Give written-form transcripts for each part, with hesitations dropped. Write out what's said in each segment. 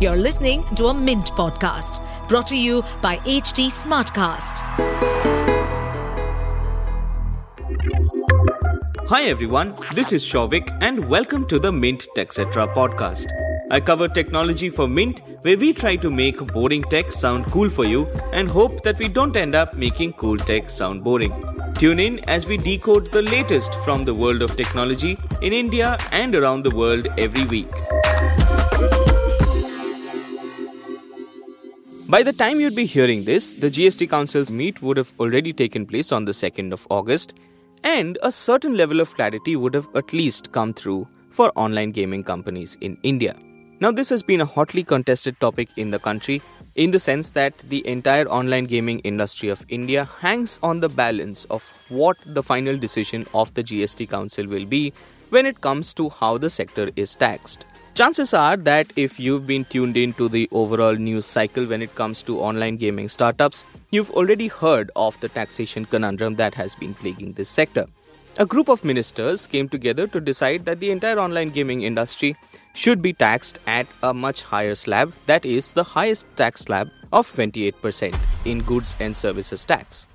You're listening to a Mint podcast brought to you by HT Smartcast. Hi everyone, this is Shovik and welcome to the Mint TechCetera podcast. I cover technology for Mint where we try to make boring tech sound cool for you and hope that we don't end up making cool tech sound boring. Tune in as we decode the latest from the world of technology in India and around the world every week. By the time you'd be hearing this, the GST Council's meet would have already taken place on the 2nd of August, and a certain level of clarity would have at least come through for online gaming companies in India. Now, this has been a hotly contested topic in the country in the sense that the entire online gaming industry of India hangs on the balance of what the final decision of the GST Council will be when it comes to how the sector is taxed. Chances are that if you've been tuned in to the overall news cycle when it comes to online gaming startups, you've already heard of the taxation conundrum that has been plaguing this sector. A group of ministers came together to decide that the entire online gaming industry should be taxed at a much higher slab, that is the highest tax slab of 28% in goods and services tax.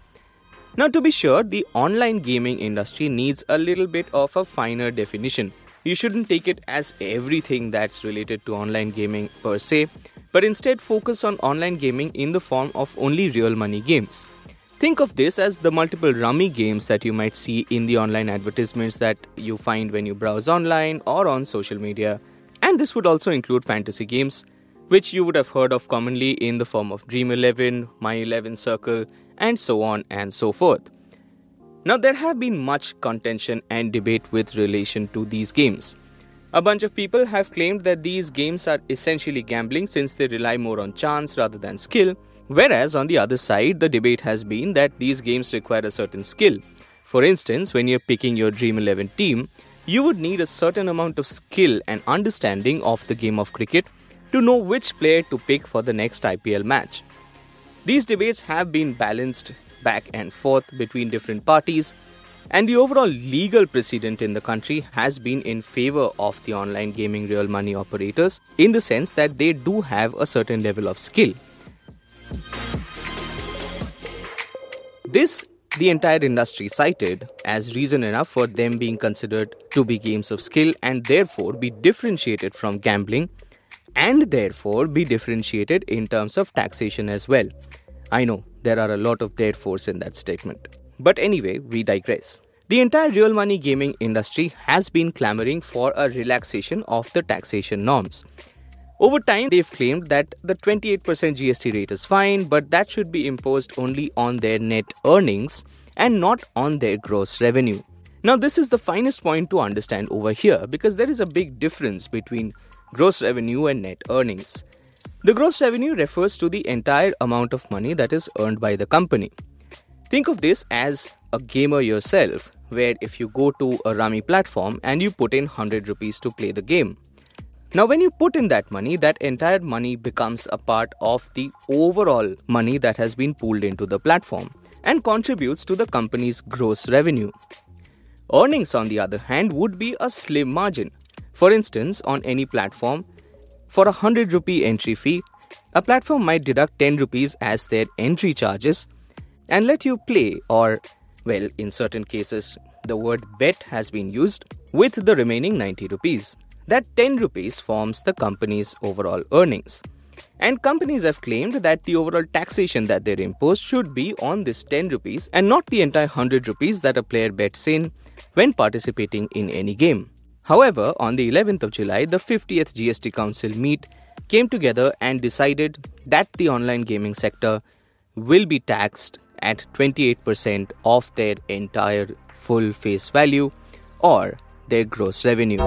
Now, to be sure, the online gaming industry needs a little bit of a finer definition. You shouldn't take it as everything that's related to online gaming per se, but instead focus on online gaming in the form of only real money games. Think of this as the multiple rummy games that you might see in the online advertisements that you find when you browse online or on social media. And this would also include fantasy games, which you would have heard of commonly in the form of Dream11, My11 Circle, and so on and so forth. Now, there have been much contention and debate with relation to these games. A bunch of people have claimed that these games are essentially gambling since they rely more on chance rather than skill, whereas on the other side, the debate has been that these games require a certain skill. For instance, when you're picking your Dream 11 team, you would need a certain amount of skill and understanding of the game of cricket to know which player to pick for the next IPL match. These debates have been balanced back and forth between different parties, and the overall legal precedent in the country has been in favor of the online gaming real money operators in the sense that they do have a certain level of skill. This the entire industry cited as reason enough for them being considered to be games of skill and therefore be differentiated from gambling and therefore be differentiated in terms of taxation as well. I know, there are a lot of therefores in that statement. But anyway, we digress. The entire real money gaming industry has been clamoring for a relaxation of the taxation norms. Over time, they've claimed that the 28% GST rate is fine, but that should be imposed only on their net earnings and not on their gross revenue. Now, this is the finest point to understand over here because there is a big difference between gross revenue and net earnings. The gross revenue refers to the entire amount of money that is earned by the company. Think of this as a gamer yourself, where if you go to a rummy platform and you put in 100 rupees to play the game. Now, when you put in that money, that entire money becomes a part of the overall money that has been pooled into the platform and contributes to the company's gross revenue. Earnings, on the other hand, would be a slim margin. For instance, on any platform, for a 100 rupee entry fee, a platform might deduct 10 rupees as their entry charges and let you play or, well, in certain cases, the word bet has been used with the remaining 90 rupees. That 10 rupees forms the company's overall earnings. And companies have claimed that the overall taxation that they're imposed should be on this 10 rupees and not the entire 100 rupees that a player bets in when participating in any game. However, on the 11th of July, the 50th GST Council meet came together and decided that the online gaming sector will be taxed at 28% of their entire full face value or their gross revenue.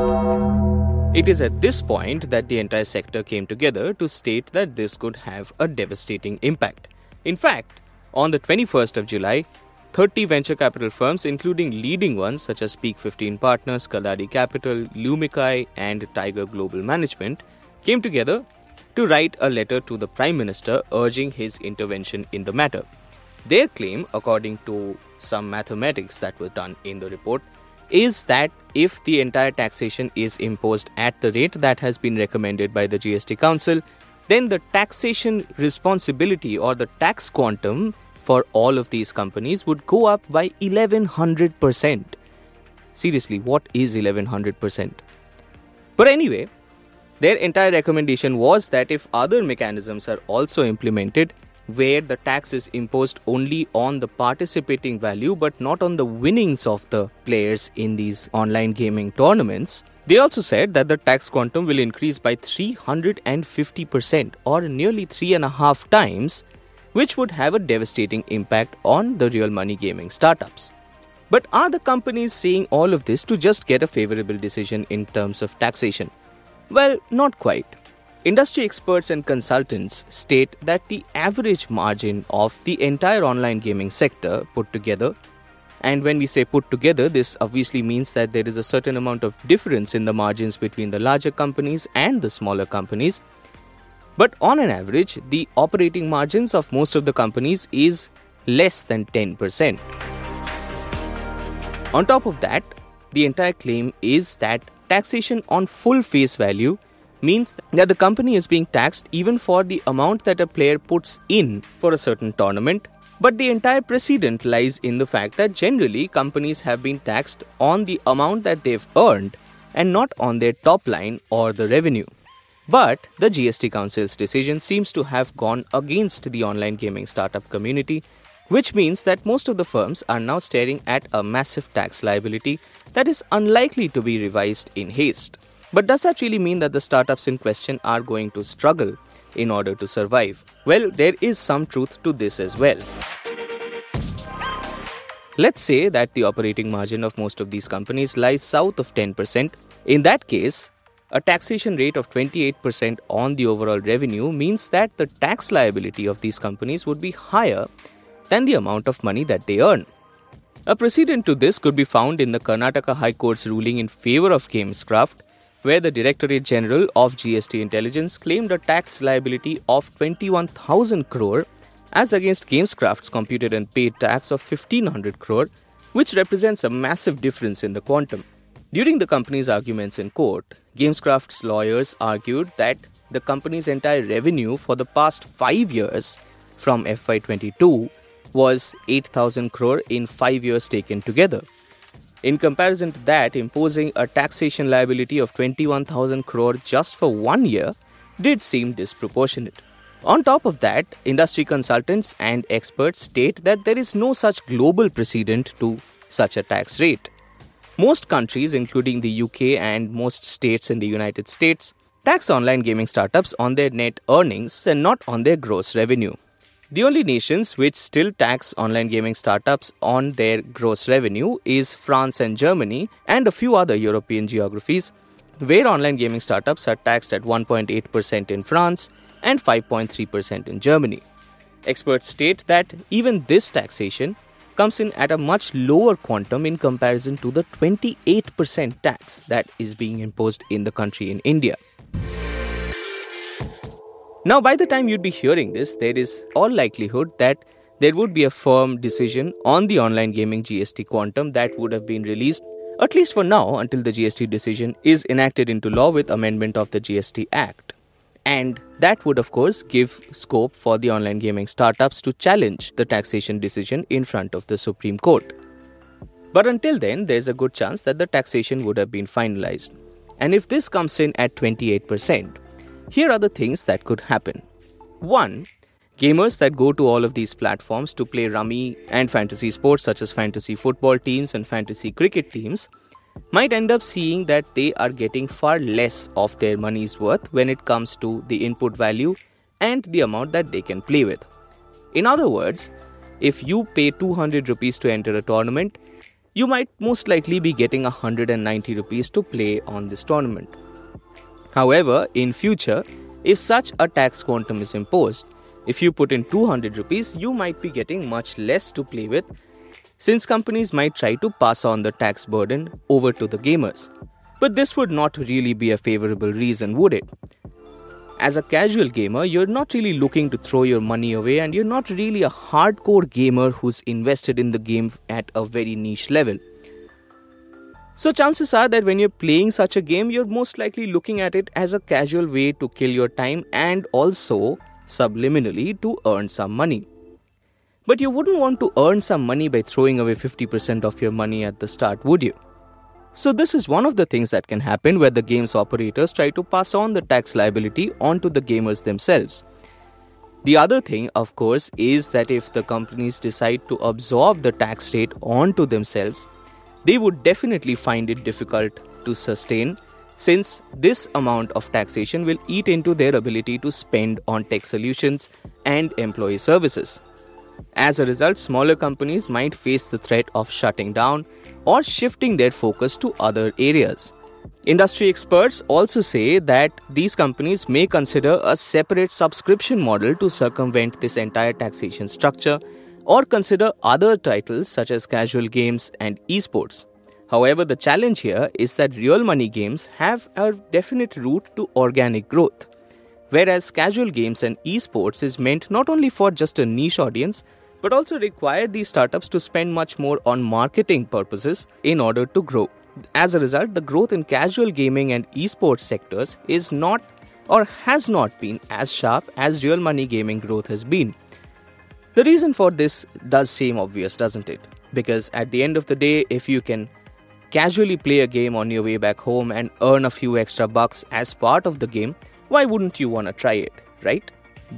It is at this point that the entire sector came together to state that this could have a devastating impact. In fact, on the 21st of July, 30 venture capital firms, including leading ones such as Peak 15 Partners, Kalari Capital, Lumikai and Tiger Global Management, came together to write a letter to the Prime Minister urging his intervention in the matter. Their claim, according to some mathematics that were done in the report, is that if the entire taxation is imposed at the rate that has been recommended by the GST Council, then the taxation responsibility or the tax quantum for all of these companies would go up by 1100%. Seriously, what is 1100%? But anyway, their entire recommendation was that if other mechanisms are also implemented, where the tax is imposed only on the participating value but not on the winnings of the players in these online gaming tournaments. They also said that the tax quantum will increase by 350% or nearly 3.5 times, which would have a devastating impact on the real money gaming startups. But are the companies saying all of this to just get a favorable decision in terms of taxation? Well, not quite. Industry experts and consultants state that the average margin of the entire online gaming sector put together, and when we say put together, this obviously means that there is a certain amount of difference in the margins between the larger companies and the smaller companies. But on an average, the operating margins of most of the companies is less than 10%. On top of that, the entire claim is that taxation on full face value means that the company is being taxed even for the amount that a player puts in for a certain tournament. But the entire precedent lies in the fact that generally companies have been taxed on the amount that they've earned and not on their top line or the revenue. But the GST Council's decision seems to have gone against the online gaming startup community, which means that most of the firms are now staring at a massive tax liability that is unlikely to be revised in haste. But does that really mean that the startups in question are going to struggle in order to survive? Well, there is some truth to this as well. Let's say that the operating margin of most of these companies lies south of 10%. In that case, a taxation rate of 28% on the overall revenue means that the tax liability of these companies would be higher than the amount of money that they earn. A precedent to this could be found in the Karnataka High Court's ruling in favor of Gameskraft, where the Directorate General of GST Intelligence claimed a tax liability of 21,000 crore as against Gameskraft's computed and paid tax of 1,500 crore, which represents a massive difference in the quantum. During the company's arguments in court, Gameskraft's lawyers argued that the company's entire revenue for the past 5 years from FY22 was 8,000 crore in 5 years taken together. In comparison to that, imposing a taxation liability of 21,000 crore just for 1 year did seem disproportionate. On top of that, industry consultants and experts state that there is no such global precedent to such a tax rate. Most countries, including the UK and most states in the United States, tax online gaming startups on their net earnings and not on their gross revenue. The only nations which still tax online gaming startups on their gross revenue is France and Germany and a few other European geographies, where online gaming startups are taxed at 1.8% in France and 5.3% in Germany. Experts state that even this taxation comes in at a much lower quantum in comparison to the 28% tax that is being imposed in the country in India. Now, by the time you'd be hearing this, there is all likelihood that there would be a firm decision on the online gaming GST quantum that would have been released, at least for now, until the GST decision is enacted into law with amendment of the GST Act. And that would, of course, give scope for the online gaming startups to challenge the taxation decision in front of the Supreme Court. But until then, there's a good chance that the taxation would have been finalized. And if this comes in at 28%, here are the things that could happen. 1. Gamers that go to all of these platforms to play rummy and fantasy sports such as fantasy football teams and fantasy cricket teams might end up seeing that they are getting far less of their money's worth when it comes to the input value and the amount that they can play with. In other words, if you pay 200 rupees to enter a tournament, you might most likely be getting 190 rupees to play on this tournament. However, in future, if such a tax quantum is imposed, if you put in 200 rupees, you might be getting much less to play with, since companies might try to pass on the tax burden over to the gamers. But this would not really be a favorable reason, would it? As a casual gamer, you're not really looking to throw your money away, and you're not really a hardcore gamer who's invested in the game at a very niche level. So chances are that when you're playing such a game, you're most likely looking at it as a casual way to kill your time and also subliminally to earn some money. But you wouldn't want to earn some money by throwing away 50% of your money at the start, would you? So this is one of the things that can happen where the game's operators try to pass on the tax liability onto the gamers themselves. The other thing, of course, is that if the companies decide to absorb the tax rate onto themselves, they would definitely find it difficult to sustain, since this amount of taxation will eat into their ability to spend on tech solutions and employee services. As a result, smaller companies might face the threat of shutting down or shifting their focus to other areas. Industry experts also say that these companies may consider a separate subscription model to circumvent this entire taxation structure, or consider other titles such as casual games and esports. However, the challenge here is that real money games have a definite route to organic growth, whereas casual games and esports is meant not only for just a niche audience, but also require these startups to spend much more on marketing purposes in order to grow. As a result, the growth in casual gaming and esports sectors is not or has not been as sharp as real money gaming growth has been. The reason for this does seem obvious, doesn't it? Because at the end of the day, if you can casually play a game on your way back home and earn a few extra bucks as part of the game, why wouldn't you want to try it, right?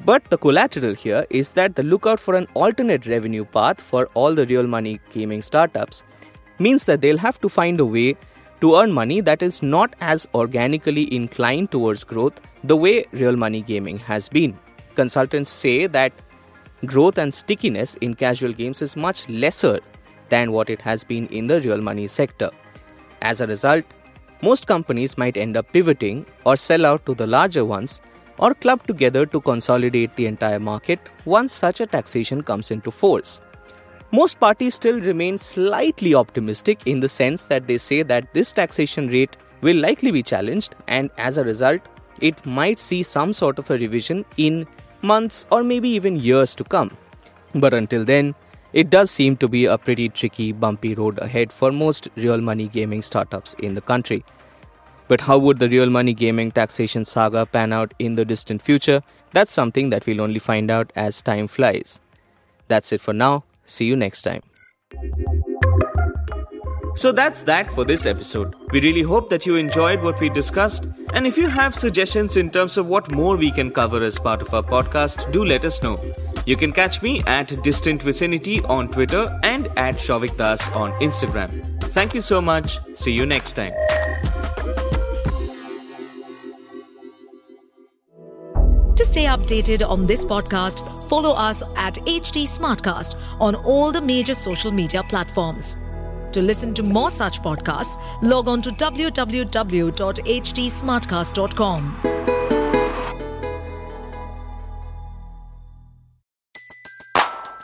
But the collateral here is that the lookout for an alternate revenue path for all the real money gaming startups means that they'll have to find a way to earn money that is not as organically inclined towards growth the way real money gaming has been. Consultants say that growth and stickiness in casual games is much lesser than what it has been in the real money sector. As a result, most companies might end up pivoting or sell out to the larger ones or club together to consolidate the entire market once such a taxation comes into force. Most parties still remain slightly optimistic in the sense that they say that this taxation rate will likely be challenged, and as a result, it might see some sort of a revision in months or maybe even years to come. But until then, it does seem to be a pretty tricky, bumpy road ahead for most real money gaming startups in the country. But how would the real money gaming taxation saga pan out in the distant future? That's something that we'll only find out as time flies. That's it for now. See you next time. So that's that for this episode. We really hope that you enjoyed what we discussed, and if you have suggestions in terms of what more we can cover as part of our podcast, do let us know. You can catch me at DistantVicinity on Twitter and at Shovikdas on Instagram. Thank you so much. See you next time. To stay updated on this podcast, follow us at HT Smartcast on all the major social media platforms. To listen to more such podcasts, log on to www.htsmartcast.com.